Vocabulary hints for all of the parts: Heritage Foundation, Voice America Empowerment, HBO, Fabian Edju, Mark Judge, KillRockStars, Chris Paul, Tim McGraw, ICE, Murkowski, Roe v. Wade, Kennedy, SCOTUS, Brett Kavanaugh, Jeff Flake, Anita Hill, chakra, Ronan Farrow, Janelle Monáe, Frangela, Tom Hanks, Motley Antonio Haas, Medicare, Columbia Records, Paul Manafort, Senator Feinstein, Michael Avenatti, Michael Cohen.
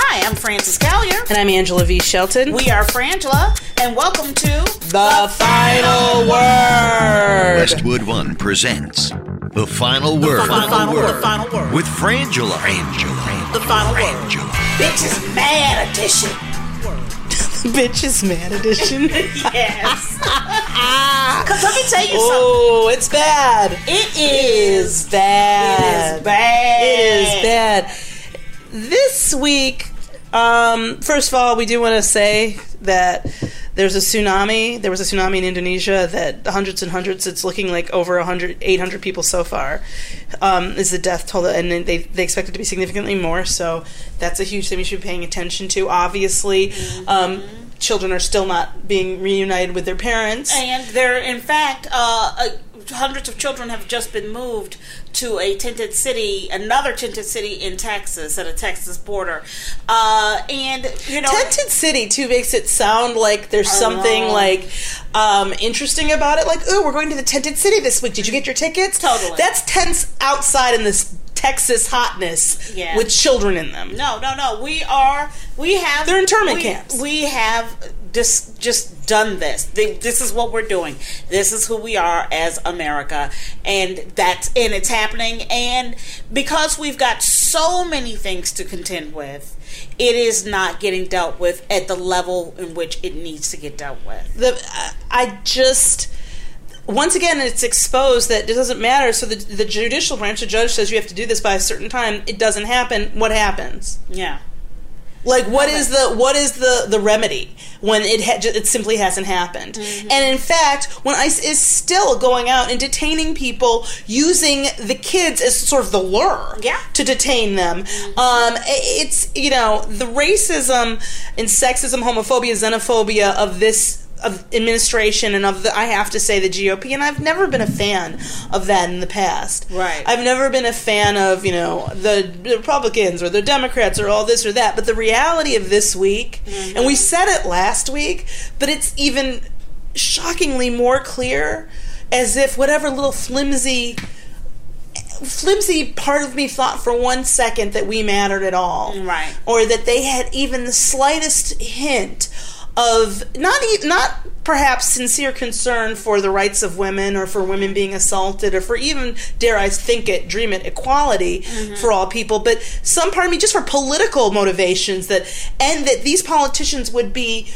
Hi, I'm Frances Callier. And I'm Angela V. Shelton. We are Frangela, and welcome to The Final Word. Westwood One presents The Final Word. The Final Word. With Frangela. The Final Word. Bitch is Mad Edition. Bitch is Mad Edition. Yes. Because let me tell you something. Oh, it's bad. It is bad. This week, first of all, we do want to say that there's a tsunami. There was a tsunami in Indonesia that hundreds and hundreds, it's looking like over 100, 800 people so far, is the death toll. And they expect it to be significantly more. So that's a huge thing you should be paying attention to, obviously. Mm-hmm. Children are still not being reunited with their parents. And they're, in fact... hundreds of children have just been moved to a tented city, another tented city in Texas, at a Texas border. And, you know... Tented city, too, makes it sound like there's something, like, interesting about it. Like, ooh, we're going to the tented city this week. Did you get your tickets? Totally. That's tense outside in this Texas hotness with children in them. No. We have... They're internment camps. We have... just done this. This is what we're doing. This is who we are as America, and it's happening. And because we've got so many things to contend with, it is not getting dealt with at the level in which it needs to get dealt with. Once again, it's exposed that it doesn't matter. So the judicial branch, the judge says you have to do this by a certain time. It doesn't happen. What happens? Yeah. Like, what is the remedy when it simply hasn't happened? Mm-hmm. And in fact, when ICE is still going out and detaining people, using the kids as sort of the lure to detain them. Mm-hmm. It's, you know, the racism and sexism, homophobia, xenophobia of this administration and of the, I have to say, the GOP, and I've never been a fan of that in the past. Right. I've never been a fan of, you know, the Republicans or the Democrats or all this or that, but the reality of this week, mm-hmm. and we said it last week, but it's even shockingly more clear, as if whatever little flimsy part of me thought for one second that we mattered at all. Right. Or that they had even the slightest hint of not perhaps sincere concern for the rights of women, or for women being assaulted, or for even, dare I think it, dream it, equality mm-hmm. for all people, but some part of me just for political motivations, that these politicians would be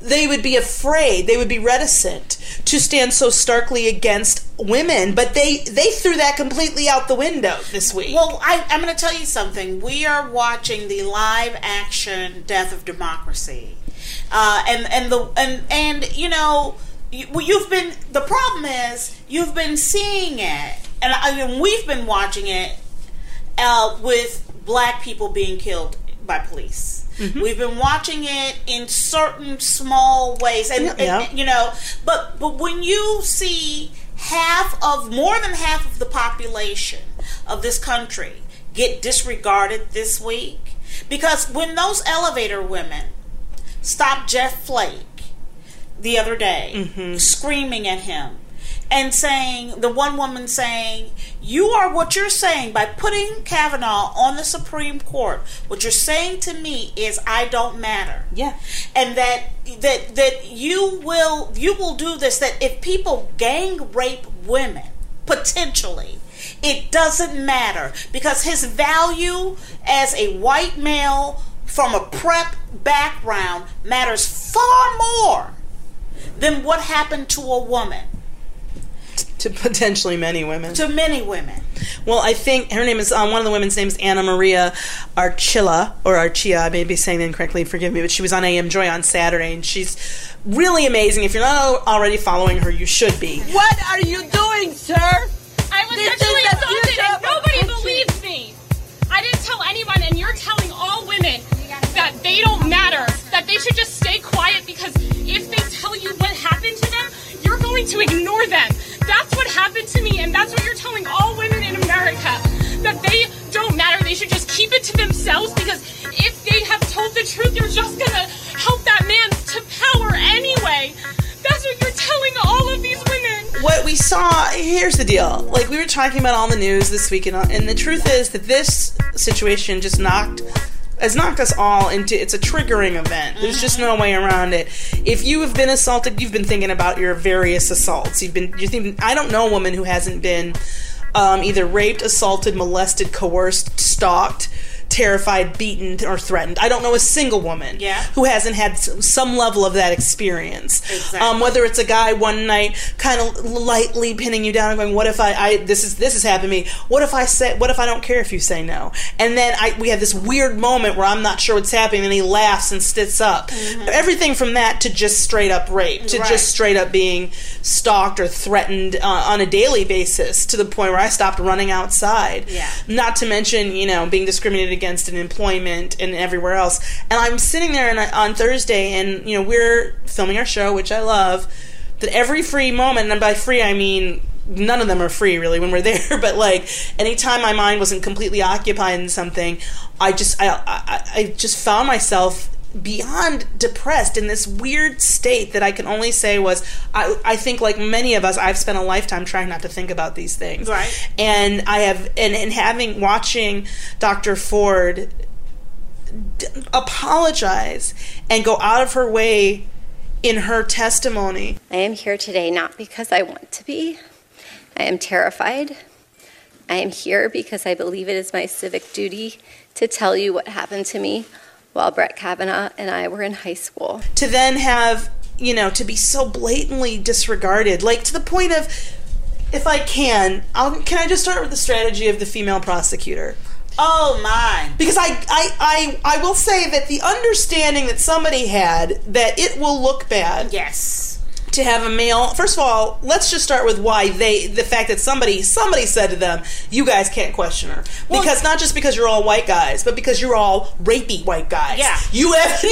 afraid, they would be reticent to stand so starkly against women, but they threw that completely out the window this week. Well, I'm going to tell you something. We are watching the live action death of democracy. And you know, the problem is you've been seeing it, and we've been watching it with black people being killed by police. Mm-hmm. We've been watching it in certain small ways, and you know, but when you see more than half of the population of this country get disregarded this week, because when those elevator women stopped Jeff Flake the other day, mm-hmm. screaming at him, and saying, the one woman saying, you are what you're saying by putting Kavanaugh on the Supreme Court. What you're saying to me is I don't matter. Yeah. And that you will do this, that if people gang rape women, potentially, it doesn't matter, because his value as a white male from a prep background matters far more than what happened to a woman. To potentially many women. To many women. Well, I think her name is, one of the women's names, Ana Maria Archila, or Archia, I may be saying that incorrectly, forgive me, but she was on AM Joy on Saturday, and she's really amazing. If you're not already following her, you should be. What are you doing, sir? I was sexually assaulted, and nobody believes me. I didn't tell anyone, and you're telling all women that they don't matter, that they should just stay quiet, because if they tell you what happened to them, you're going to ignore them. That's what happened to me, and that's what you're telling all women in America, that they don't matter. They should just keep it to themselves, because if they have told the truth, you're just going to help that man to power anyway. That's what you're telling all of these women. What we saw, here's the deal. Like, we were talking about all the news this week, and the truth is that this situation just has knocked us all into, it's a triggering event. There's just no way around it. If you have been assaulted, you've been thinking about your various assaults. You're thinking, I don't know a woman who hasn't been either raped, assaulted, molested, coerced, stalked, terrified, beaten, or threatened. I don't know a single woman who hasn't had some level of that experience. Exactly. Whether it's a guy one night kind of lightly pinning you down and going, what if this has happened to me, what if I don't care if you say no, and then we have this weird moment where I'm not sure what's happening, and he laughs and sits up. Mm-hmm. Everything from that to just straight up rape, to just straight up being stalked or threatened on a daily basis, to the point where I stopped running outside. Yeah. Not to mention, being discriminated against in employment and everywhere else. And I'm sitting there on Thursday, and we're filming our show, which I love, that every free moment, and by free I mean none of them are free really when we're there, but like anytime my mind wasn't completely occupied in something, I just found myself beyond depressed in this weird state that I can only say was, I think, like many of us, I've spent a lifetime trying not to think about these things. Right. And I have, and having, watching Dr. Ford apologize and go out of her way in her testimony. I am here today not because I want to be. I am terrified. I am here because I believe it is my civic duty to tell you what happened to me while Brett Kavanaugh and I were in high school. To then have, to be so blatantly disregarded, like to the point of, if I can, can I just start with the strategy of the female prosecutor? Oh, my. Because I will say that the understanding that somebody had that it will look bad. Yes. To have a male, first of all, let's just start with why the fact that somebody said to them, you guys can't question her. Well, because not just because you're all white guys, but because you're all rapey white guys. Yeah. You have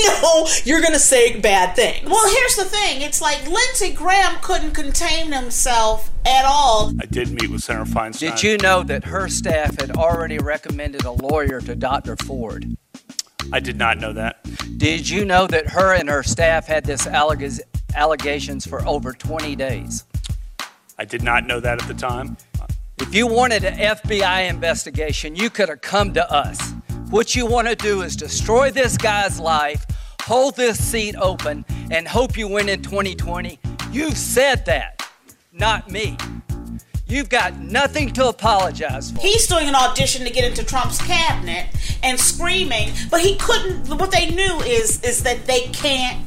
you're going to say bad things. Well, here's the thing. It's like Lindsey Graham couldn't contain himself at all. I did meet with Senator Feinstein. Did you know that her staff had already recommended a lawyer to Dr. Ford? I did not know that. Did you know that her and her staff had this allegations for over 20 days? I did not know that at the time. If you wanted an FBI investigation, you could have come to us. What you want to do is destroy this guy's life, hold this seat open, and hope you win in 2020. You've said that, not me. You've got nothing to apologize for. He's doing an audition to get into Trump's cabinet and screaming, but he couldn't. What they knew is that they can't.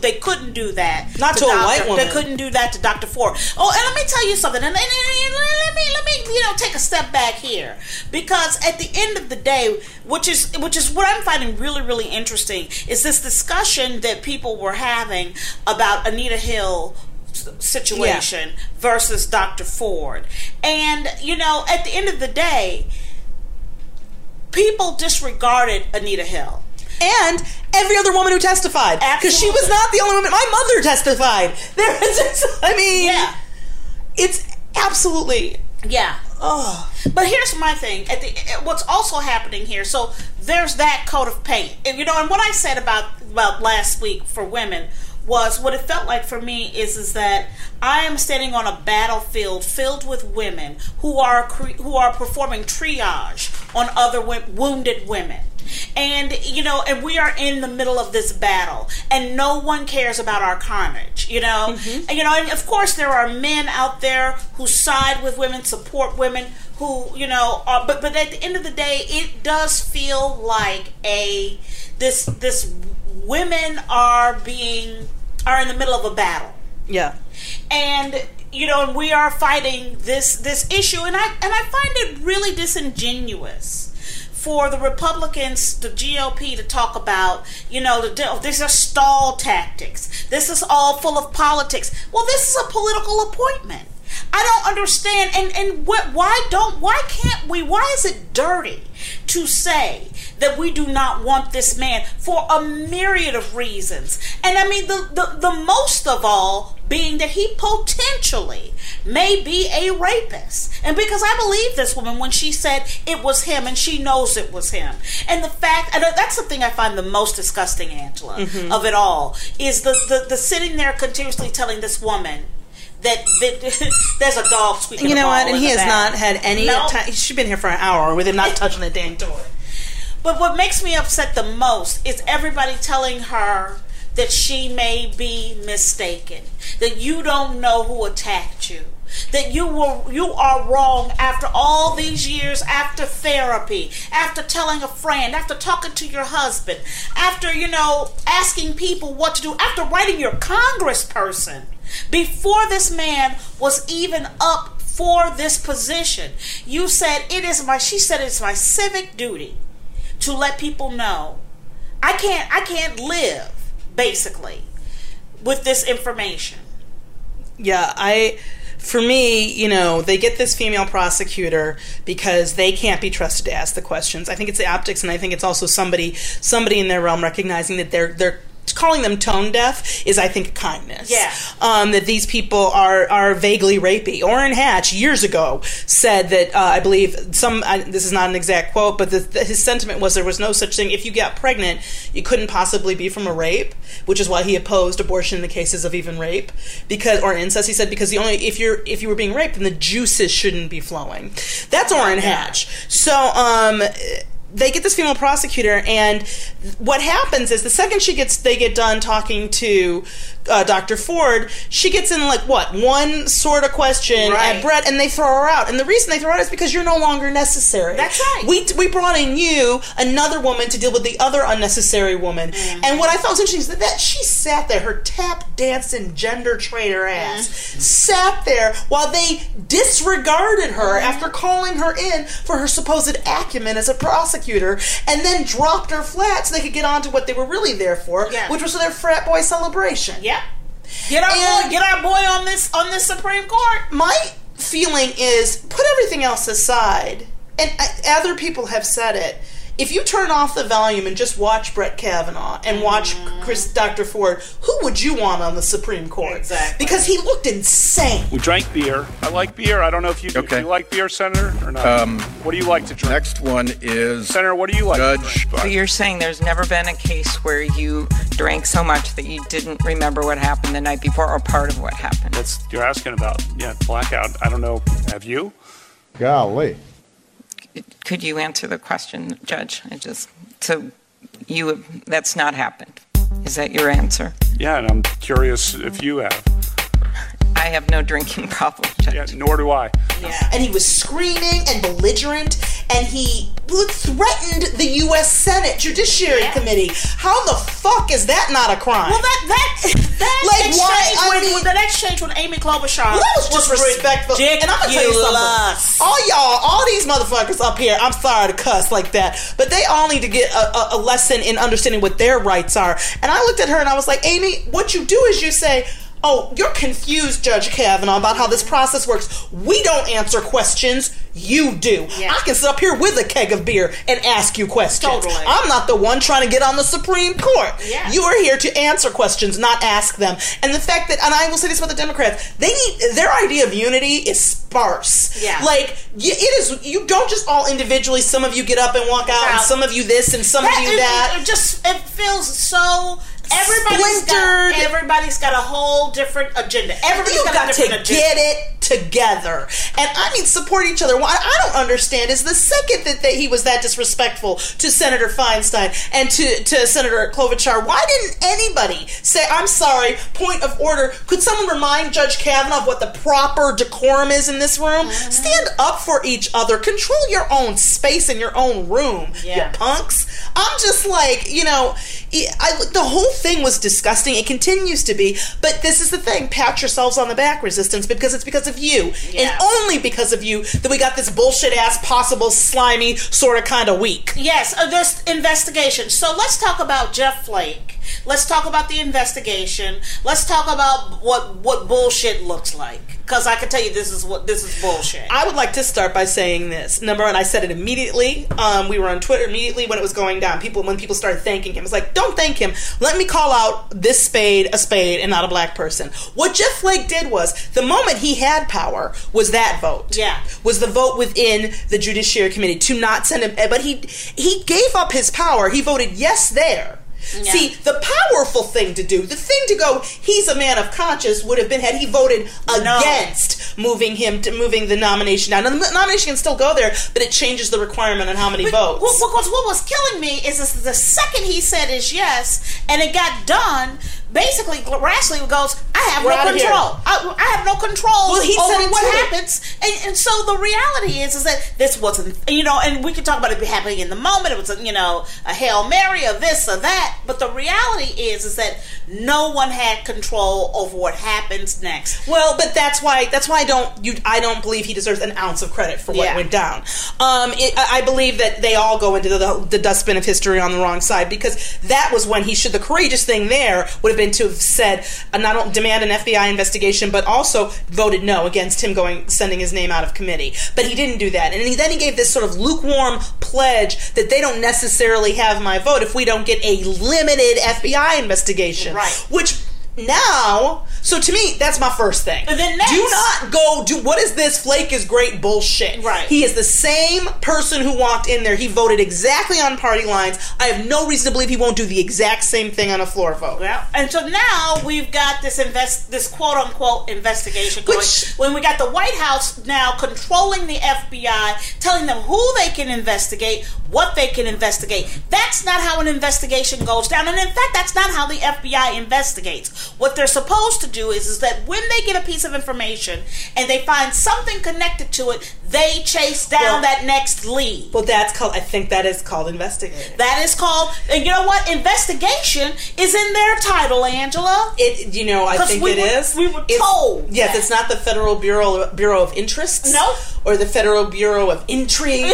They couldn't do that. Not to a white woman. They couldn't do that to Dr. Ford. Oh, and let me tell you something. And let me take a step back here, because at the end of the day, which is what I'm finding really, really interesting, is this discussion that people were having about Anita Hill situation versus Dr. Ford. And at the end of the day, people disregarded Anita Hill. And every other woman who testified. Because she was not the only woman. My mother testified. It's absolutely... Yeah. Oh. But here's my thing. What's also happening here, so there's that coat of paint. And what I said about last week for women was what it felt like for me is that I am standing on a battlefield filled with women who are performing triage on other wounded women. And, you know, and we are in the middle of this battle, and no one cares about our carnage, you know? Mm-hmm. You know, and of course there are men out there who side with women, support women, who, you know, are, but at the end of the day, it does feel like this women are in the middle of a battle. Yeah. And, you know, and we are fighting this issue, and I find it really disingenuous for the Republicans, the GOP, to talk about, you know, these are stall tactics. This is all full of politics. Well, this is a political appointment. I don't understand. And why is it dirty to say that we do not want this man for a myriad of reasons? And I mean, the most of all being that he potentially may be a rapist. And because I believe this woman when she said it was him, and she knows it was him. And the fact, and that's the thing I find the most disgusting, Angela, mm-hmm. of it all, is the sitting there continuously telling this woman that there's a dog squeaking. You know what? And he has not had any time. She's been here for an hour with him not touching the damn door. But what makes me upset the most is everybody telling her that she may be mistaken, that you don't know who attacked you, that you are wrong after all these years, after therapy, after telling a friend, after talking to your husband, after, you know, asking people what to do, after writing your congressperson. Before this man was even up for this position, you said she said it's my civic duty to let people know I can't live basically with this information. Yeah, for me, you know, they get this female prosecutor because they can't be trusted to ask the questions. I think it's the optics, and I think it's also somebody in their realm recognizing that they're calling them tone deaf is, I think, kindness. Yeah. That these people are vaguely rapey. Orrin Hatch years ago said that I believe this is not an exact quote, but his sentiment was there was no such thing. If you got pregnant, you couldn't possibly be from a rape, which is why he opposed abortion in the cases of even rape or incest. He said because the only if you were being raped, then the juices shouldn't be flowing. That's Orrin Hatch. So. They get this female prosecutor, and what happens is the second they get done talking to Dr. Ford, she gets in one sort of question right. at Brett, and they throw her out. And the reason they throw her out is because you're no longer necessary. That's right. We brought in you, another woman, to deal with the other unnecessary woman. Mm-hmm. And what I thought was interesting is that she sat there, her tap dancing gender traitor ass, mm-hmm. sat there while they disregarded her mm-hmm. after calling her in for her supposed acumen as a prosecutor. And then dropped her flat so they could get on to what they were really there for, yeah. which was for their frat boy celebration. Yep. Get our boy on this Supreme Court. My feeling is put everything else aside, and other people have said it. If you turn off the volume and just watch Brett Kavanaugh and watch Dr. Ford, who would you want on the Supreme Court? Exactly. Because he looked insane. We drank beer. I like beer. I don't know if you do. Okay. Do you like beer, Senator, or not? What do you like to drink? Next one is... Senator, what do you like to drink? So you're saying there's never been a case where you drank so much that you didn't remember what happened the night before or part of what happened? That's you're asking about. Yeah, blackout. I don't know. Have you? Golly. Could you answer the question, Judge? That's not happened. Is that your answer? Yeah, and I'm curious if you have. I have no drinking problem, Judge. Yeah, nor do I. Yeah. And he was screaming and belligerent, and he threatened the U.S. Senate Judiciary yeah. Committee. How the fuck is that not a crime? Well, that exchange with Amy Klobuchar well, that was just disrespectful. And I'm gonna tell you something. All these motherfuckers up here, I'm sorry to cuss like that, but they all need to get a lesson in understanding what their rights are. And I looked at her and I was like, Amy, what you do is you say, oh, you're confused, Judge Kavanaugh, about how this process works. We don't answer questions. You do. Yeah. I can sit up here with a keg of beer and ask you questions. Totally. I'm not the one trying to get on the Supreme Court. Yeah. You are here to answer questions, not ask them. And the fact that, and I will say this about the Democrats, their idea of unity is sparse. Yeah. Like, it is, you don't just all individually, some of you get up and walk out, and some of you this, and some of you that. It feels so Everybody's got a whole different agenda. Get it together. And I mean, support each other. What I don't understand is the second that he was that disrespectful to Senator Feinstein and to Senator Klobuchar, why didn't anybody say, I'm sorry, point of order, could someone remind Judge Kavanaugh of what the proper decorum is in this room? Mm-hmm. Stand up for each other. Control your own space in your own room, you punks. I'm just like, the whole thing was disgusting. It continues to be. But this is the thing. Pat yourselves on the back, resistance, because it's because of you. Yeah. And only because of you that we got this bullshit-ass, possible, slimy, sort of kind of week. Yes, this investigation. So let's talk about Jeff Flake. Let's talk about the investigation. Let's talk about what bullshit looks like. Because I can tell you this is bullshit. I would like to start by saying this. Number one, I said it immediately. We were on Twitter immediately when it was going down. When people started thanking him. It's like, don't thank him. Let me call out this spade a spade and not a black person. What Jeff Flake did was, the moment he had power was that vote. Yeah. Was the vote within the Judiciary Committee to not send him. But he gave up his power. He voted yes there. Yeah. See, the powerful thing to do, the thing to go, he's a man of conscience, would have been had he voted against moving the nomination down. Now, the nomination can still go there, but it changes the requirement on how many votes. What was killing me is this, the second he said is yes, and it got done, basically, Grassley goes, I have no control well, he over said what too. Happens. And so the reality is that this wasn't, and we could talk about it happening in the moment. It was, a Hail Mary of this or that. But the reality is that no one had control over what happens next. Well, but that's why I don't believe he deserves an ounce of credit for what went down. I believe that they all go into the dustbin of history on the wrong side, because that was when he should, the courageous thing there would have been to have said, and I don't demand an FBI investigation, but also voted no against him sending his name out of committee. But he didn't do that. And then he gave this sort of lukewarm pledge that they don't necessarily have my vote if we don't get a limited FBI investigation. Right. Which now, so to me, that's my first thing. And then next, do not go do what is this Flake is great bullshit. Right. He is the same person who walked in there. He voted exactly on party lines. I have no reason to believe he won't do the exact same thing on a floor vote. Yeah. And so now we've got this quote unquote investigation going. When we got the White House now controlling the FBI, telling them who they can investigate, what they can investigate. That's not how an investigation goes down. And in fact, that's not how the FBI investigates. What they're supposed to do is that when they get a piece of information and they find something connected to it, they chase down that next lead. Well, I think that is called investigating. That is called, and you know what? Investigation is in their title, Angela. I think it is. We were told. Yes, that. It's not the Federal Bureau of Interests. No. Or the Federal Bureau of Intrigue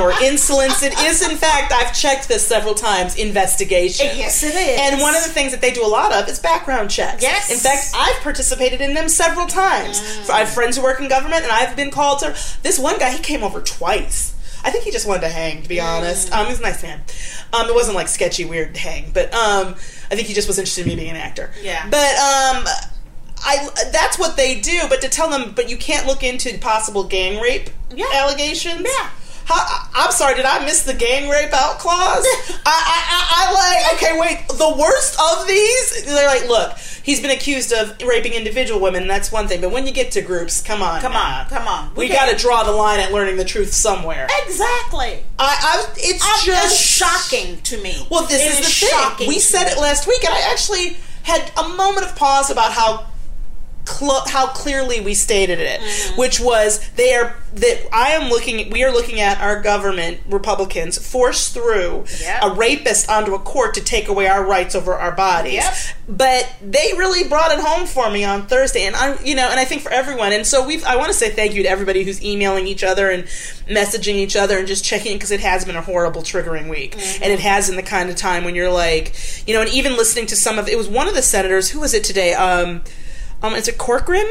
or Insolence. It is, in fact, I've checked this several times, investigation. Yes, it is. And one of the things that they do a lot of is background checks. Yes. In fact, I've participated in them several times. Mm. I have friends who work in government, and I've been called to... This one guy, he came over twice. I think he just wanted to hang, to be honest. He's a nice man. It wasn't like sketchy, weird hang, but I think he just was interested in me being an actor. Yeah. But... that's what they do, but to tell them, but you can't look into possible gang rape allegations? Yeah. I'm sorry, did I miss the gang rape out clause? The worst of these, they're like, look, he's been accused of raping individual women, that's one thing, but when you get to groups, come on. We gotta draw the line at learning the truth somewhere. Exactly. It's shocking to me. Well, this is the thing. We said it last week, and I actually had a moment of pause about how clearly we stated it, which was we are looking at our government, Republicans, force through a rapist onto a court to take away our rights over our bodies. Yep. But they really brought it home for me on Thursday, and I think for everyone. And so I want to say thank you to everybody who's emailing each other and messaging each other and just checking in, because it has been a horrible, triggering week, and it has been the kind of time when you're like, and even listening to some of it was one of the senators, who was it today? Is it Corcoran?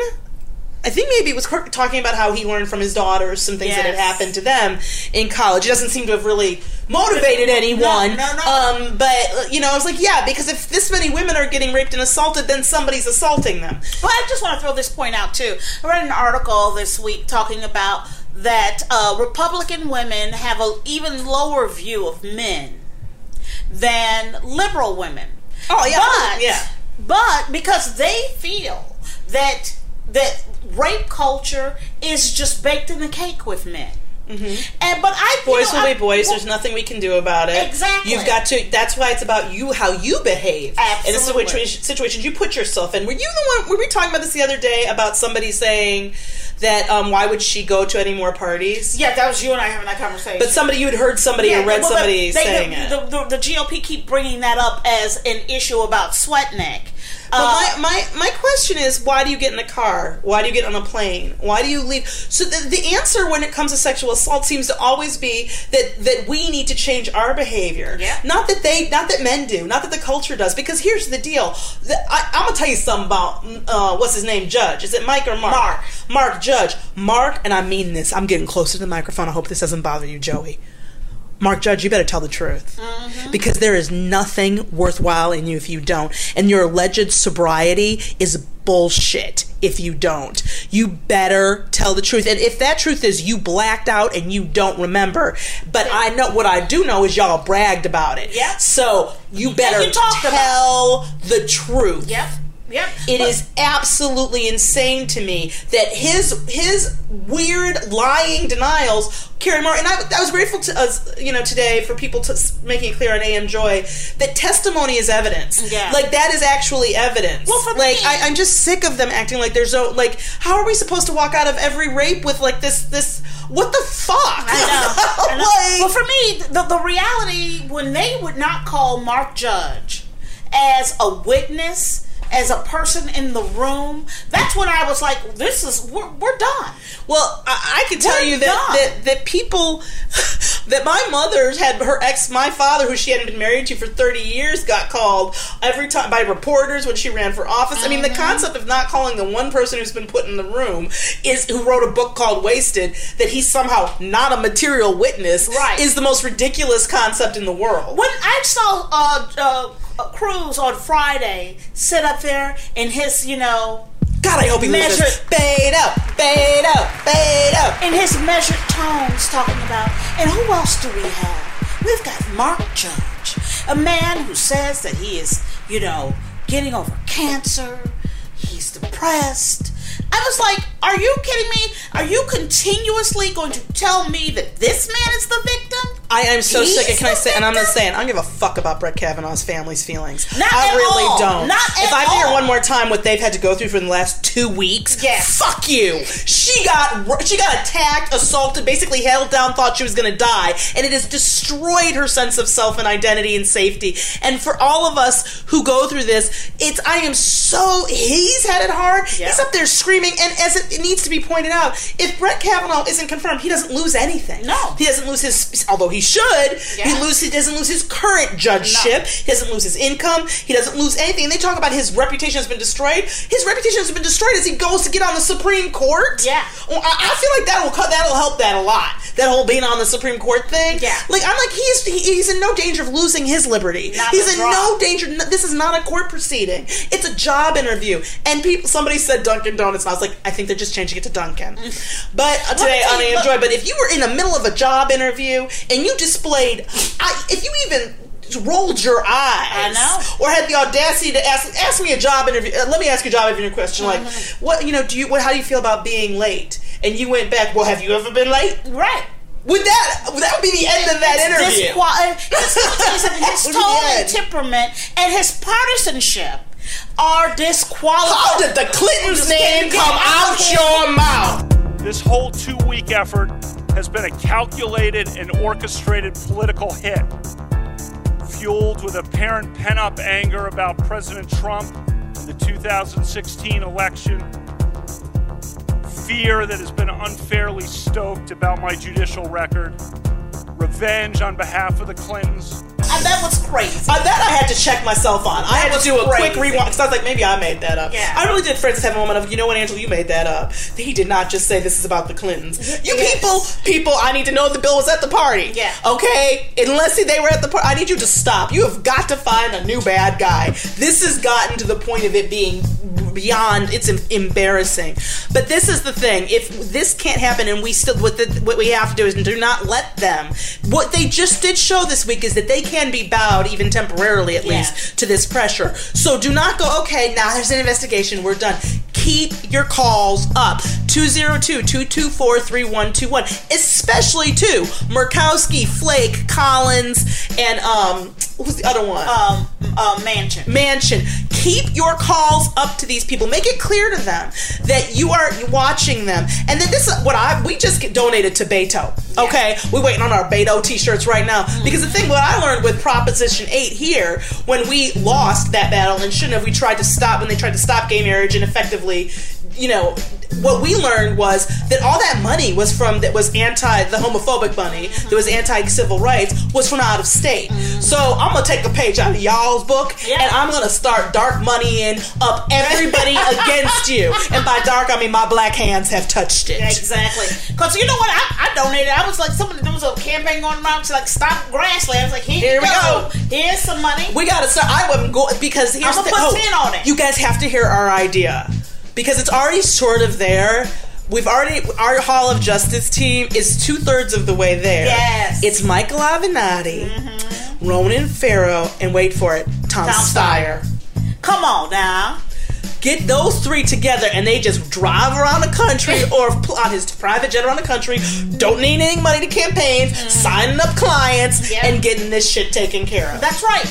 I think maybe it was Corcoran talking about how he learned from his daughters some things that had happened to them in college. It doesn't seem to have really motivated anyone. No. But, I was like, because if this many women are getting raped and assaulted, then somebody's assaulting them. Well, I just want to throw this point out, too. I read an article this week talking about that Republican women have an even lower view of men than liberal women. Oh yeah, but, yeah. But because they feel that rape culture is just baked in the cake with men. Mm-hmm. And but I feel boys will be boys. Well, there's nothing we can do about it. Exactly. You've got to. That's why it's about you, how you behave. Absolutely. In the situations you put yourself in. Were you the one? Were we talking about this the other day about somebody saying that why would she go to any more parties? Yeah, that was you and I having that conversation. But somebody you had heard somebody or read somebody saying it. The GOP keep bringing that up as an issue about Sweatneck. But my question is, why do you get in a car? Why do you get on a plane? Why do you leave? So the answer when it comes to sexual assault seems to always be that we need to change our behavior. Yeah. Not that men do, not that the culture does. Because here's the deal. I'm going to tell you something about, what's his name, Judge? Is it Mike or Mark? Mark Judge. Mark, and I mean this, I'm getting closer to the microphone. I hope this doesn't bother you, Joey. Mark Judge, you better tell the truth. Mm-hmm. Because there is nothing worthwhile in you if you don't. And your alleged sobriety is bullshit if you don't. You better tell the truth. And if that truth is you blacked out and you don't remember, but I know what I do know is y'all bragged about it. Yep. So you better tell the truth. Yep. Yep. It is absolutely insane to me that his weird lying denials carry more. And I was grateful to us, today for people making it clear on AM Joy that testimony is evidence. Yeah. Like that is actually evidence. Well, for me, I'm just sick of them acting like there's no. Like, how are we supposed to walk out of every rape with like this? What the fuck? I know. Well, for me, the reality when they would not call Mark Judge as a witness, as a person in the room, that's when I was like, "This is we're done." Well, I can tell you that people that my mother's had her ex, my father, who she hadn't been married to for 30 years, got called every time by reporters when she ran for office. Mm-hmm. I mean, the concept of not calling the one person who's been put in the room is who wrote a book called Wasted that he's somehow not a material witness is the most ridiculous concept in the world. When I saw Cruz on Friday sit up there in his, God, I hope he loses. Fade up, fade up, fade up. In his measured tones, talking about, and who else do we have? We've got Mark Judge, a man who says that he is, getting over cancer. He's depressed. I was like, are you kidding me? Are you continuously going to tell me that this man is the victim? I am so sick of and I'm not saying I don't give a fuck about Brett Kavanaugh's family's feelings. I really don't. Not at all. If I hear one more time what they've had to go through for the last 2 weeks, fuck you. She got attacked, assaulted, basically held down, thought she was going to die, and it has destroyed her sense of self and identity and safety. And for all of us who go through this, he's had it hard. Yep. He's up there screaming, and as it needs to be pointed out, if Brett Kavanaugh isn't confirmed, he doesn't lose anything. No. He doesn't lose his, although he should, he doesn't lose his current judgeship, he doesn't lose his income, he doesn't lose anything. And they talk about his reputation has been destroyed. His reputation has been destroyed as he goes to get on the Supreme Court. Yeah. I feel like that'll help that a lot, that whole being on the Supreme Court thing. Yeah. Like, I'm like, he's in no danger of losing his liberty. No danger. This is not a court proceeding. It's a job interview. And somebody said Dunkin' Donuts, and I was like, I think they're just changing it to Dunkin'. But today on AM Joy, but if you were in the middle of a job interview and you displayed, if you even rolled your eyes, I know, or had the audacity to ask me a job interview, let me ask you a job interview question, like, what, how do you feel about being late? And you went back, well, have you ever been late? Right. That would be the end of that interview. His tone and temperament and his partisanship are disqualified. How did the Clintons' name come out your mouth? This whole 2-week effort has been a calculated and orchestrated political hit, fueled with apparent pent-up anger about President Trump and the 2016 election, fear that has been unfairly stoked about my judicial record, revenge on behalf of the Clintons. That was crazy. That I had to check myself on. I had to do a quick rewind because I was like, maybe I made that up. Yeah. I really did, Frances, have a moment of, you know what, Angela, you made that up. He did not just say this is about the Clintons. People, I need to know the bill was at the party. Yeah. Okay? Unless they were at the party, I need you to stop. You have got to find a new bad guy. This has gotten to the point of it being beyond, it's embarrassing. But this is the thing. If this can't happen, and we still, what we have to do is do not let them. What they just did show this week is that they can be bowed, even temporarily at least, to this pressure. So do not go, okay, now there's an investigation, we're done. Keep your calls up. 202-224-3121. Especially to Murkowski, Flake, Collins, and who's the other one? Manchin. Keep your calls up to these people. Make it clear to them that you are watching them, and that this is what we just donated to Beto. Okay, we're waiting on our Beto t-shirts right now, because the thing what I learned with Proposition 8 here, when we lost that battle and shouldn't have, we tried to stop when they tried to stop gay marriage and effectively, you know, what we learned was that all that money was from the homophobic money that was anti-civil rights was from out of state. So I'm gonna take a page out of y'all's book and I'm gonna start dark moneying up everybody against you. And by dark I mean my black hands have touched it. Exactly. Because you know what, I donated. I was like, somebody, there was a campaign going around to like stop grassland. I was like, here we go. Here's some money. We gotta start. I wouldn't go because here's I'm gonna put 10 on it. You guys have to hear our idea. Because it's already sort of there. We've already, our Hall of Justice team is 2/3 of the way there. Yes. It's Michael Avenatti, Ronan Farrow, and wait for it, Tom Steyer. Come on now. Get those three together and they just drive around the country or on his private jet around the country, don't need any money to campaigns, signing up clients, and getting this shit taken care of. That's right.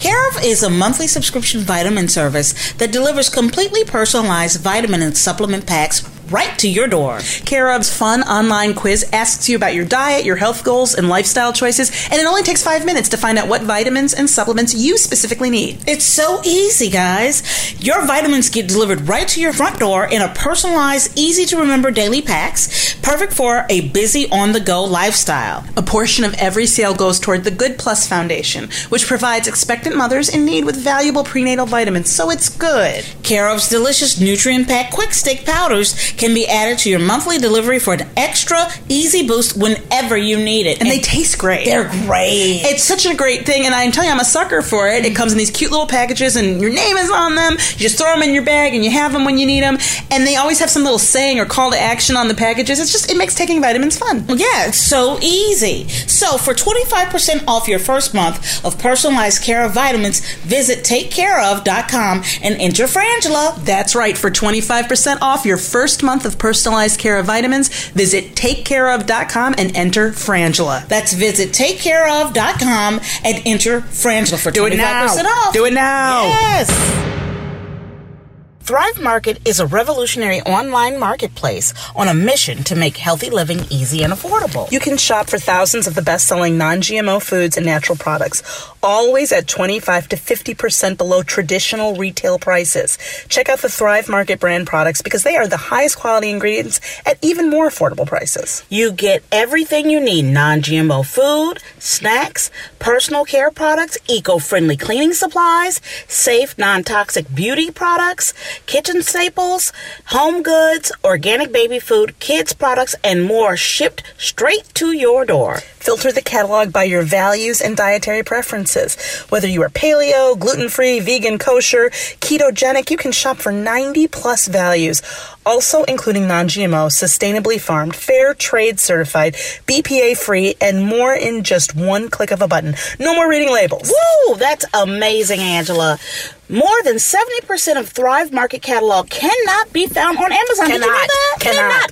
Care of is a monthly subscription vitamin service that delivers completely personalized vitamin and supplement packs right to your door. Care of's fun online quiz asks you about your diet, your health goals, and lifestyle choices, and it only takes 5 minutes to find out what vitamins and supplements you specifically need. It's so easy, guys. Your vitamins get delivered right to your front door in a personalized, easy-to-remember daily packs, perfect for a busy, on-the-go lifestyle. A portion of every sale goes toward the Good Plus Foundation, which provides expectant mothers in need with valuable prenatal vitamins, so it's good. Care of's delicious nutrient-packed quick stick powders can be added to your monthly delivery for an extra easy boost whenever you need it. And they taste great. They're great. It's such a great thing, and I'm telling you, I'm a sucker for it. It comes in these cute little packages, and your name is on them. You just throw them in your bag, and you have them when you need them. And they always have some little saying or call to action on the packages. It's just, it makes taking vitamins fun. Well, yeah, it's so easy. So for 25% off your first month of personalized Care of vitamins, visit TakeCareOf.com and enter Frangela. That's right. For 25% off your first month of personalized Care of vitamins, visit TakeCareOf.com and enter Frangela. That's visit TakeCareOf.com and enter Frangela for 25% off. Do it now. Yes. Thrive Market is a revolutionary online marketplace on a mission to make healthy living easy and affordable. You can shop for thousands of the best-selling non-GMO foods and natural products, always at 25 to 50% below traditional retail prices. Check out the Thrive Market brand products because they are the highest quality ingredients at even more affordable prices. You get everything you need, non-GMO food, snacks, personal care products, eco-friendly cleaning supplies, safe, non-toxic beauty products, kitchen staples, home goods, organic baby food, kids products, and more shipped straight to your door. Filter the catalog by your values and dietary preferences. Whether you are paleo, gluten-free, vegan, kosher, ketogenic, you can shop for 90-plus values, also including non-GMO, sustainably farmed, fair trade certified, BPA-free, and more in just one click of a button. No more reading labels. Woo! That's amazing, Angela. More than 70% of Thrive Market catalog cannot be found on Amazon. Did you know that?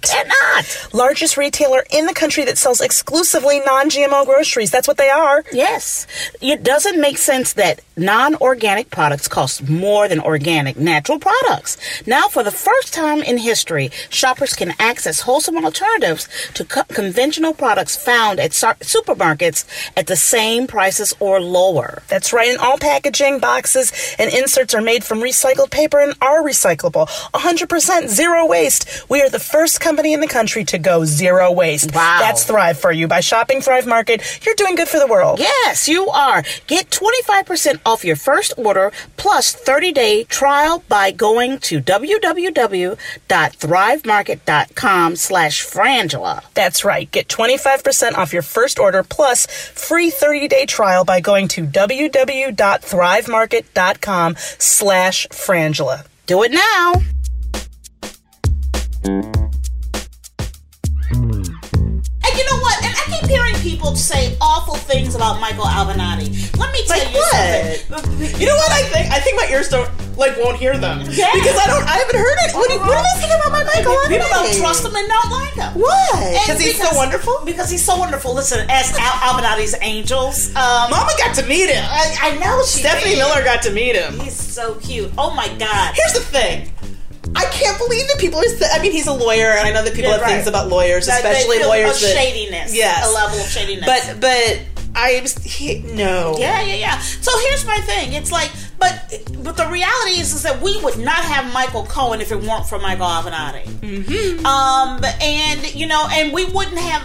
Cannot. Largest retailer in the country that sells exclusively non-GMO groceries. That's what they are. Yes. It doesn't make sense that non-organic products cost more than organic natural products. Now, for the first time in history, shoppers can access wholesome alternatives to conventional products found at supermarkets at the same prices or lower. That's right. And all packaging, boxes, and inserts are made from recycled paper and are recyclable. 100% zero waste. We are the first company in the country to go zero waste. Wow. That's Thrive for you. By shopping Thrive Market, you're doing good for the world. Yes, you are. Get 25% off your first order plus 30-day trial by going to www.thrivemarket.com/Frangela. That's right. Get 25% off your first order plus free 30-day trial by going to www.thrivemarket.com/Frangela. Do it now. And you know what? And I keep hearing people say awful things about Michael Avenatti. Let me tell you something. You know what I think? I think my ears don't won't hear them because I haven't heard it. What do they think about my Michael Avenatti? People don't trust him and not like him. Why? Because he's so wonderful. Because he's so wonderful. Listen, as Avenatti's angels, Mama got to meet him. I know she. Stephanie Miller got to meet him. He's so cute. Oh my God. Here's the thing. I can't believe that people are... he's a lawyer, and I know that people have things about lawyers, especially lawyers that... shadiness. Yes. A level of shadiness. But So here's my thing. It's like... But the reality is that we would not have Michael Cohen if it weren't for Michael Avenatti. Mm-hmm. And we wouldn't have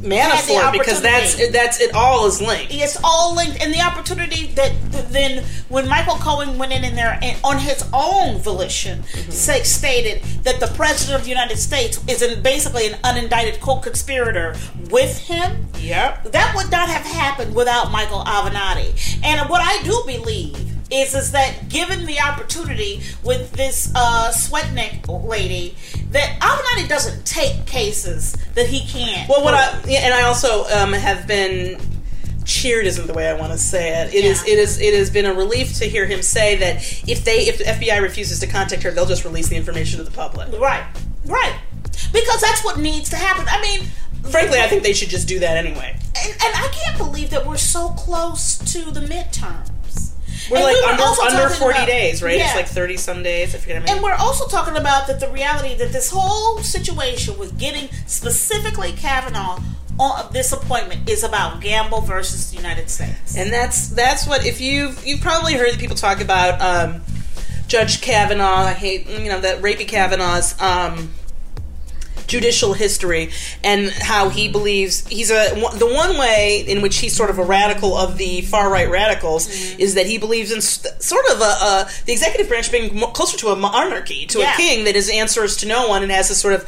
Manafort, because that's it. All is linked. It's all linked, and the opportunity that then when Michael Cohen went in there and on his own volition stated that the president of the United States is basically an unindicted co-conspirator with him. Yep. That would not have happened without Michael Avenatti. And what I do believe is that given the opportunity with this Sweatneck lady, that Avenatti doesn't take cases that he can't. Well, I also have been cheered isn't the way I want to say it. It has been a relief to hear him say that if the FBI refuses to contact her, they'll just release the information to the public. Right, because that's what needs to happen. I mean. Frankly, I think they should just do that anyway. And I can't believe that we're so close to the midterms. We're under 40 days, right? Yeah. It's 30-some days. I forget how many. And we're also talking about that the reality that this whole situation with getting specifically Kavanaugh on this appointment is about Gamble versus the United States. And that's what, if you've probably heard people talk about Judge Kavanaugh, that rapey Kavanaugh's... judicial history and how he believes the one way in which he's sort of a radical of the far right radicals is that he believes in the executive branch being closer to a monarchy, to a king that is answers to no one and has this sort of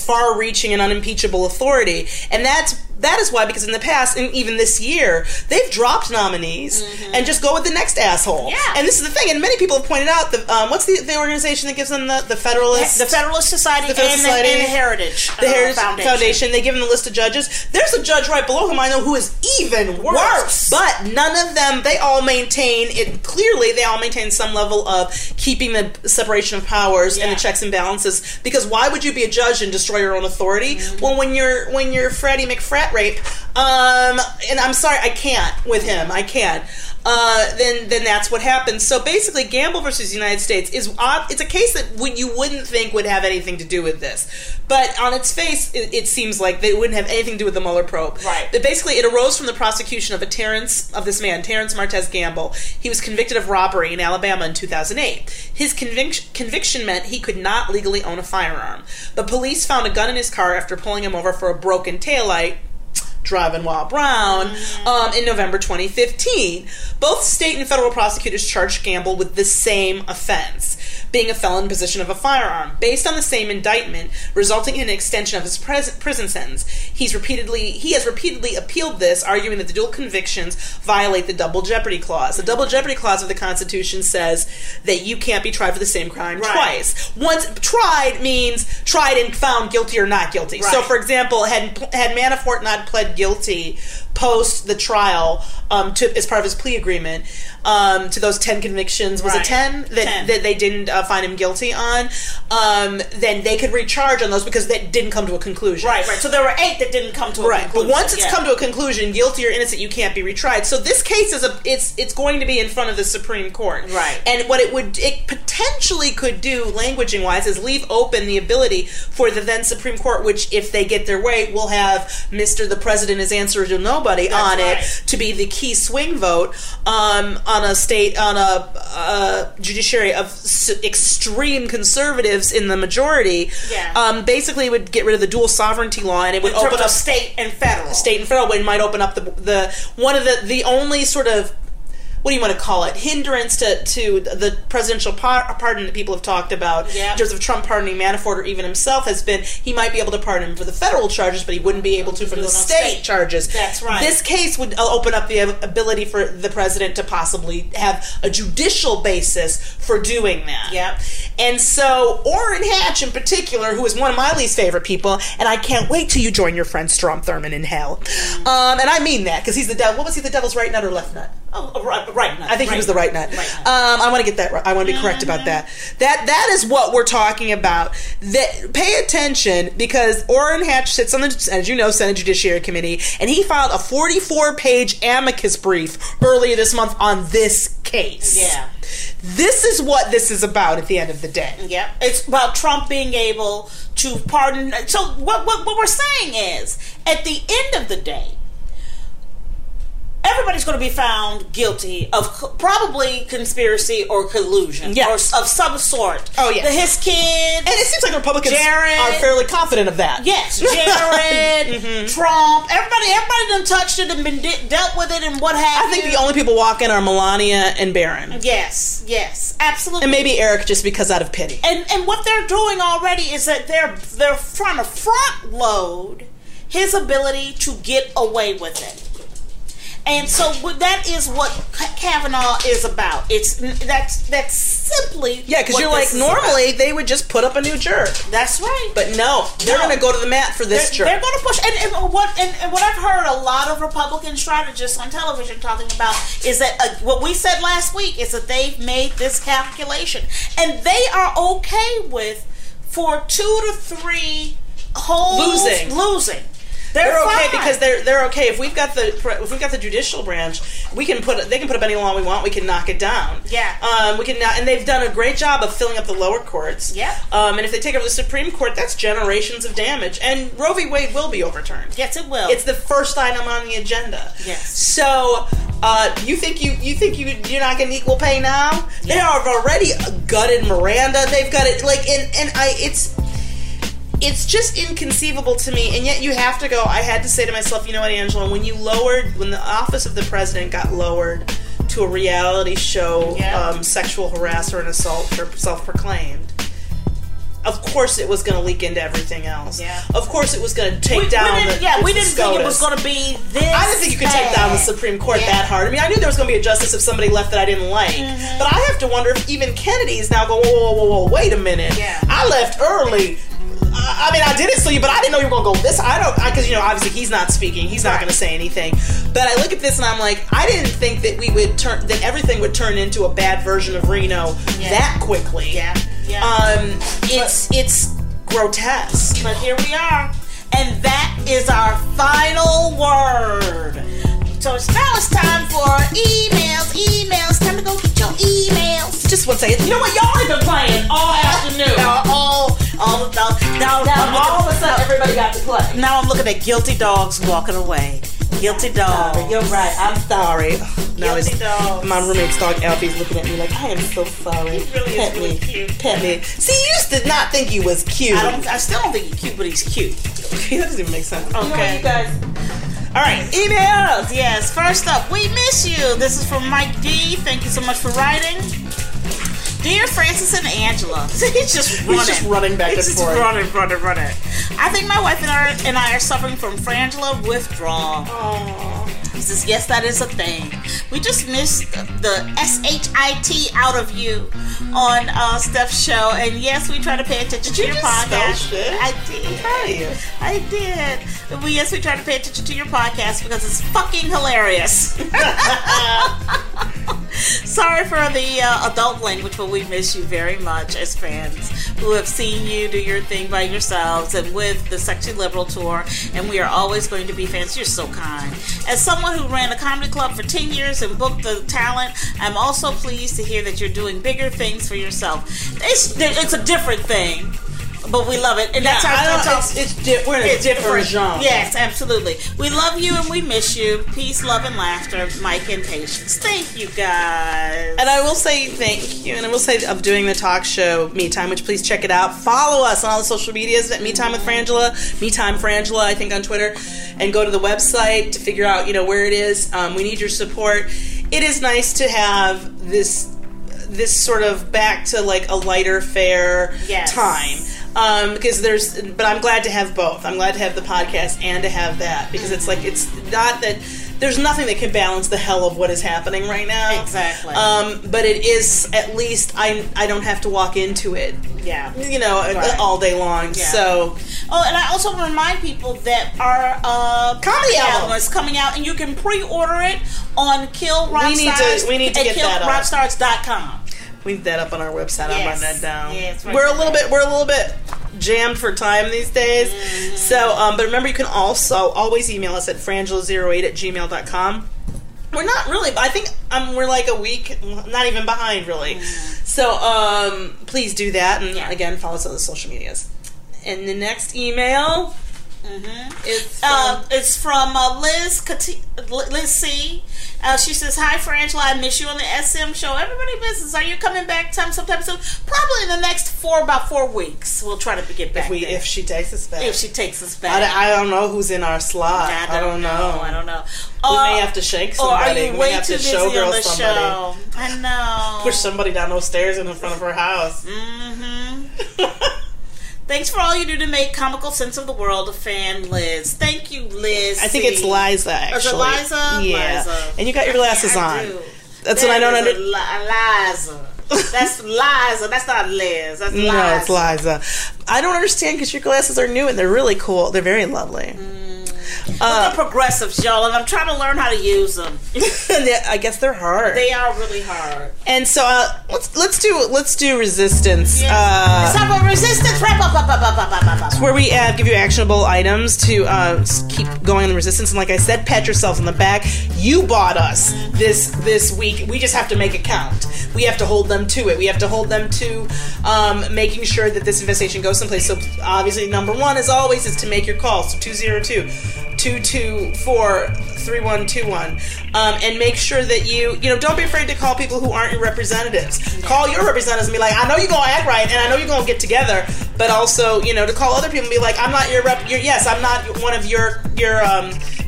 far-reaching and unimpeachable authority, and that is why, because in the past, and even this year, they've dropped nominees and just go with the next asshole. Yeah. And this is the thing, and many people have pointed out, what's the organization that gives them the Federalist... The Federalist Society and the Heritage Foundation. They give them the list of judges. There's a judge right below him I know who is even worse. But none of them, they all maintain some level of keeping the separation of powers and the checks and balances, because why would you be a judge and destroy your own authority? Mm-hmm. Well, when you're Freddie McFrat rape, and I'm sorry, I can't with him. I can't. Then that's what happens. So basically, Gamble versus the United States it's a case that you wouldn't think would have anything to do with this, but on its face, it seems like they wouldn't have anything to do with the Mueller probe. Right. But basically, it arose from the prosecution of Terrence Martez Gamble. He was convicted of robbery in Alabama in 2008. His conviction meant he could not legally own a firearm. But police found a gun in his car after pulling him over for a broken taillight. Driving while brown, in November 2015. Both state and federal prosecutors charged Gamble with the same offense, being a felon in possession of a firearm, based on the same indictment, resulting in an extension of his prison sentence. He has repeatedly appealed this, arguing that the dual convictions violate the Double Jeopardy Clause. The Double Jeopardy Clause of the Constitution says that you can't be tried for the same crime twice. Once tried means tried and found guilty or not guilty. Right. So, for example, had Manafort not pled guilty post the trial as part of his plea agreement to those 10 convictions, was it 10 that they didn't find him guilty on, then they could recharge on those because that didn't come to a conclusion. Right. So there were 8 that didn't come to a conclusion. But once it's come to a conclusion, guilty or innocent, you can't be retried. So this case is it's going to be in front of the Supreme Court. Right. And what it potentially could do, languaging wise, is leave open the ability for the then Supreme Court, which if they get their way, will have Mr. the President is answer to nobody to be the key swing vote on a judiciary of extreme conservatives in the majority. Yeah. Basically, it would get rid of the dual sovereignty law, and it would open up state and federal. It might open up the one of the only sort of what do you want to call it, hindrance to the presidential pardon that people have talked about in terms of Trump pardoning Manafort or even himself has been he might be able to pardon him for the federal charges, but he wouldn't be able to from the state charges. That's right. This case would open up the ability for the president to possibly have a judicial basis for doing that. Yep. And so Orrin Hatch in particular, who is one of my least favorite people, and I can't wait till you join your friend Strom Thurmond in hell. And I mean that because he's the devil. What was he, the devil's right nut or left nut? Oh, right nut. I think he was the right nut. I want to get that right. I want to be correct about that. That is what we're talking about. That, pay attention, because Orrin Hatch sits on the, as you know, Senate Judiciary Committee, and he filed a 44-page amicus brief earlier this month on this case. Yeah. This is what this is about at the end of the day. Yeah. It's about Trump being able to pardon. So what we're saying is, at the end of the day, everybody's going to be found guilty of probably conspiracy or collusion, or of some sort. Oh yeah, his kid, and it seems like the Republicans are fairly confident of that. Yes, Jared, Trump, everybody done touched it and been dealt with it and what have you. I think the only people walking are Melania and Barron. Yes, yes, absolutely, and maybe Eric, just because out of pity. And what they're doing already is that they're trying to front load his ability to get away with it. And so that is what Kavanaugh is about. That's simply because you're like, normally they would just put up a new jerk. That's right. But no, they're going to go to the mat for this jerk. They're going to push. And what I've heard a lot of Republican strategists on television talking about is that what we said last week is that they've made this calculation, and they are okay with for 2 to 3 holes losing. They're okay because they're okay. If we've got the judicial branch, they can put up any law we want. We can knock it down. Yeah. And they've done a great job of filling up the lower courts. Yeah. And if they take over the Supreme Court, that's generations of damage. And Roe v. Wade will be overturned. Yes, it will. It's the first item on the agenda. Yes. So you think you're not getting equal pay now? Yeah. They have already gutted Miranda. They've got it It's just inconceivable to me, and yet you have to go. I had to say to myself, you know what, Angela, when the office of the president got lowered to a reality show, sexual harasser and assault, self-proclaimed, of course it was going to leak into everything else. Yeah. Of course it was going to take down the SCOTUS. We didn't think it was going to be this. I didn't think you could take down the Supreme Court that hard. I mean, I knew there was going to be a justice if somebody left that I didn't like. Mm-hmm. But I have to wonder if even Kennedy is now going, whoa, wait a minute. Yeah. I left early. I mean, I did it for you, but I didn't know you were going to go this. Because, obviously he's not speaking. He's not going to say anything. But I look at this and I'm like, I didn't think that that everything would turn into a bad version of Reno that quickly. Yeah. Yeah. It's grotesque. But here we are. And that is our final word. So now it's time for emails. Time to go get your emails. Just one second. You know what? Y'all have been playing all afternoon. All of a sudden, everybody got to play. Now I'm looking at guilty dogs walking away. Guilty dog. You're right. I'm sorry. Guilty dog. My roommate's dog Alfie's looking at me like, I am so sorry. He really is really cute. Pet me. See, you used to not think he was cute. I still don't think he's cute, but he's cute. That doesn't even make sense. Okay. You guys. All right, emails. Yes, first up, we miss you. This is from Mike D. Thank you so much for writing. Dear Frances and Angela. See, he's just running back and forth. I think my wife and I are suffering from Frangela withdrawal. Aww. He says, yes, that is a thing. We just missed the SHIT out of you on Steph's show. And yes, we try to pay attention to your podcast. Did you just spell shit? I did. I did. Yes, we try to pay attention to your podcast because it's fucking hilarious. Sorry for the adult language, but we miss you very much as fans who have seen you do your thing by yourselves and with the Sexy Liberal Tour, and we are always going to be fans. You're so kind. As someone who ran a comedy club for 10 years and booked the talent, I'm also pleased to hear that you're doing bigger things for yourself. It's a different thing. But we love it, and that's our talk. We're in a different genre. Yes, absolutely. We love you and we miss you. Peace, love, and laughter, Mike and Patience. Thank you, guys. And I will say thank you, and I will say of doing the talk show, Me Time, which please check it out. Follow us on all the social medias at Me Time with Frangela, Me Time Frangela, I think on Twitter, and go to the website to figure out where it is. We need your support. it is nice to have this sort of back to like a lighter fare time. Because but I'm glad to have both. I'm glad to have the podcast and to have that, because it's like, it's not that there's nothing that can balance the hell of what is happening right now. Exactly. But it is, at least I don't have to walk into it. Yeah. You know, all day long. Yeah. So. Oh, and I also remind people that our comedy album is coming out, and you can pre-order it on KillRockStars. We need to get that up. KillRockStars.com. We need that up on our website. Yes. I'll run that down. Yes, right. We're a little bit jammed for time these days. Mm-hmm. So, but remember, you can also always email us at frangela08@gmail.com. We're not really, I think we're like a week, not even behind, really. Mm-hmm. So, please do that. And again, follow us on the social medias. And the next email is from Liz C. She says, "Hi, Frangela. I miss you on the SM show. Everybody misses. Are you coming back sometime soon? Probably in the next about 4 weeks. We'll try to get back if she takes us back. I don't know who's in our slot. I don't know. We may have to shake somebody. Or are you way too busy on the show? I know. Push somebody down those stairs in front of her house. Mm-hmm." Thanks for all you do to make comical sense of the world, a fan, Liz. Thank you, Liz. I think it's Liza, actually. Is it Liza? Yeah. Liza. And you got your glasses on. I do. That's what I don't understand. Liza. That's Liza. That's not Liz. That's Liza. No, it's Liza. I don't understand, because your glasses are new and they're really cool. They're very lovely. Look at progressives, y'all, and I'm trying to learn how to use them. I guess they're hard. They are really hard. And so let's do resistance. Yes. Let's talk about resistance. It's where we give you actionable items to keep going on the resistance. And like I said, pat yourself on the back. You bought us this week. We just have to make it count. We have to hold them to it. We have to hold them to making sure that this investigation goes someplace. So obviously, number one, as always, is to make your call. So 202-224-3121, and make sure that you don't be afraid to call people who aren't your representatives. Call your representatives and be like, I know you're gonna act right, and I know you're gonna get together, but also to call other people and be like, I'm not your rep. I'm not one of your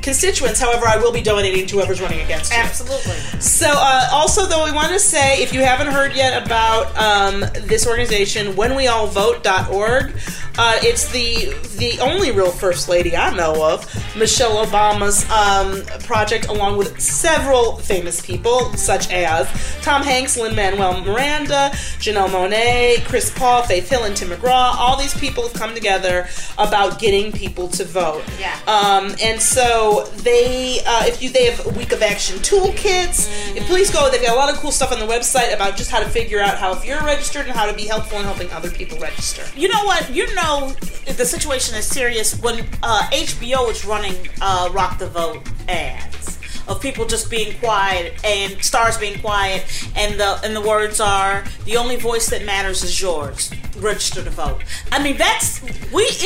constituents. However, I will be donating to whoever's running against you. Absolutely. So also, though, we want to say, if you haven't heard yet about this organization, whenweallvote.org, it's the only real first lady I know of, Michelle Obama's project, along with several famous people such as Tom Hanks, Lin-Manuel Miranda, Janelle Monáe, Chris Paul, Faith Hill, and Tim McGraw. All these people have come together about getting people to vote. Yeah. And so they have a week of action toolkits. Mm-hmm. Please go. They've got a lot of cool stuff on the website about just how to figure out how, if you're registered, and how to be helpful in helping other people register. You know what? You know the situation is serious when HBO is running Rock the Vote ads of people just being quiet and stars being quiet, and the words are, the only voice that matters is yours. Register to vote. I mean, it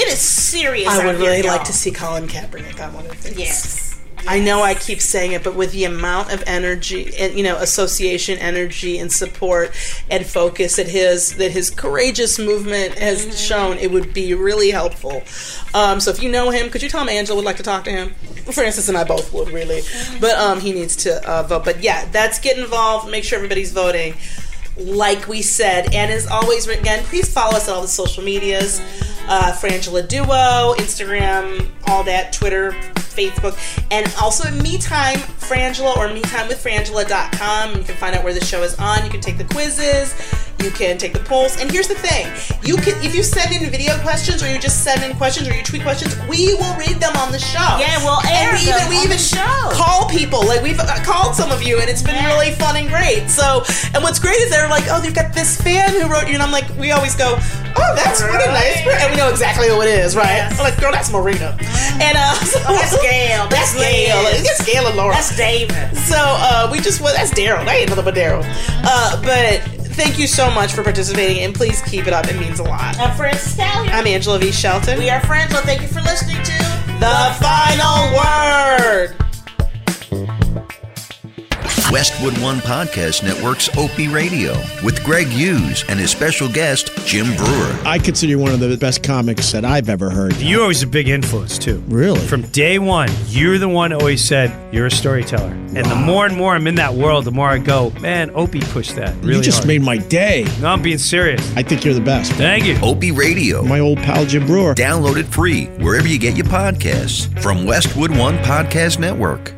is serious. I would really like to see Colin Kaepernick on one of these. Yes. I know I keep saying it, but with the amount of energy and association energy and support and focus that his courageous movement has shown, it would be really helpful. So if you know him, could you tell him Angela would like to talk to him? Frances and I both would, really. But he needs to vote. But yeah, get involved. Make sure everybody's voting, like we said. And as always, again, please follow us on all the social medias. Frangela Duo, Instagram, all that, Twitter, Facebook, and also Me Time Frangela or MeTimeWithFrangela.com. You can find out where the show is on. You can take the quizzes. You can take the polls. And here's the thing. You can, if you send in video questions, or you just send in questions, or you tweet questions, we will read them on the show. Yeah, we'll air them on the show. Call people. Like, we've called some of you, and it's been really fun and great. So, and what's great is they're like, oh, you've got this fan who wrote you. And I'm like, we always go, oh, that's what a nice person. And we know exactly who it is, right? Yes. I'm like, girl, that's Marina. And so, that's Gail. That's Gail. That's Gail and Laura. That's David. So we just that's Daryl. That ain't nothing but Daryl. But thank you so much for participating, and please keep it up. It means a lot. I'm Frances Callier. I'm Angela V. Shelton. We are Frangela. Thank you for listening to The Final Word. Westwood One Podcast Network's Opie Radio with Greg Hughes and his special guest, Jim Brewer. I consider you one of the best comics that I've ever heard. You're always a big influence, too. Really? From day one, you're the one who always said, you're a storyteller. Wow. And the more and more I'm in that world, the more I go, man, Opie pushed that really hard. You just made my day. No, I'm being serious. I think you're the best. Thank you. Opie Radio. My old pal, Jim Brewer. Download it free wherever you get your podcasts from Westwood One Podcast Network.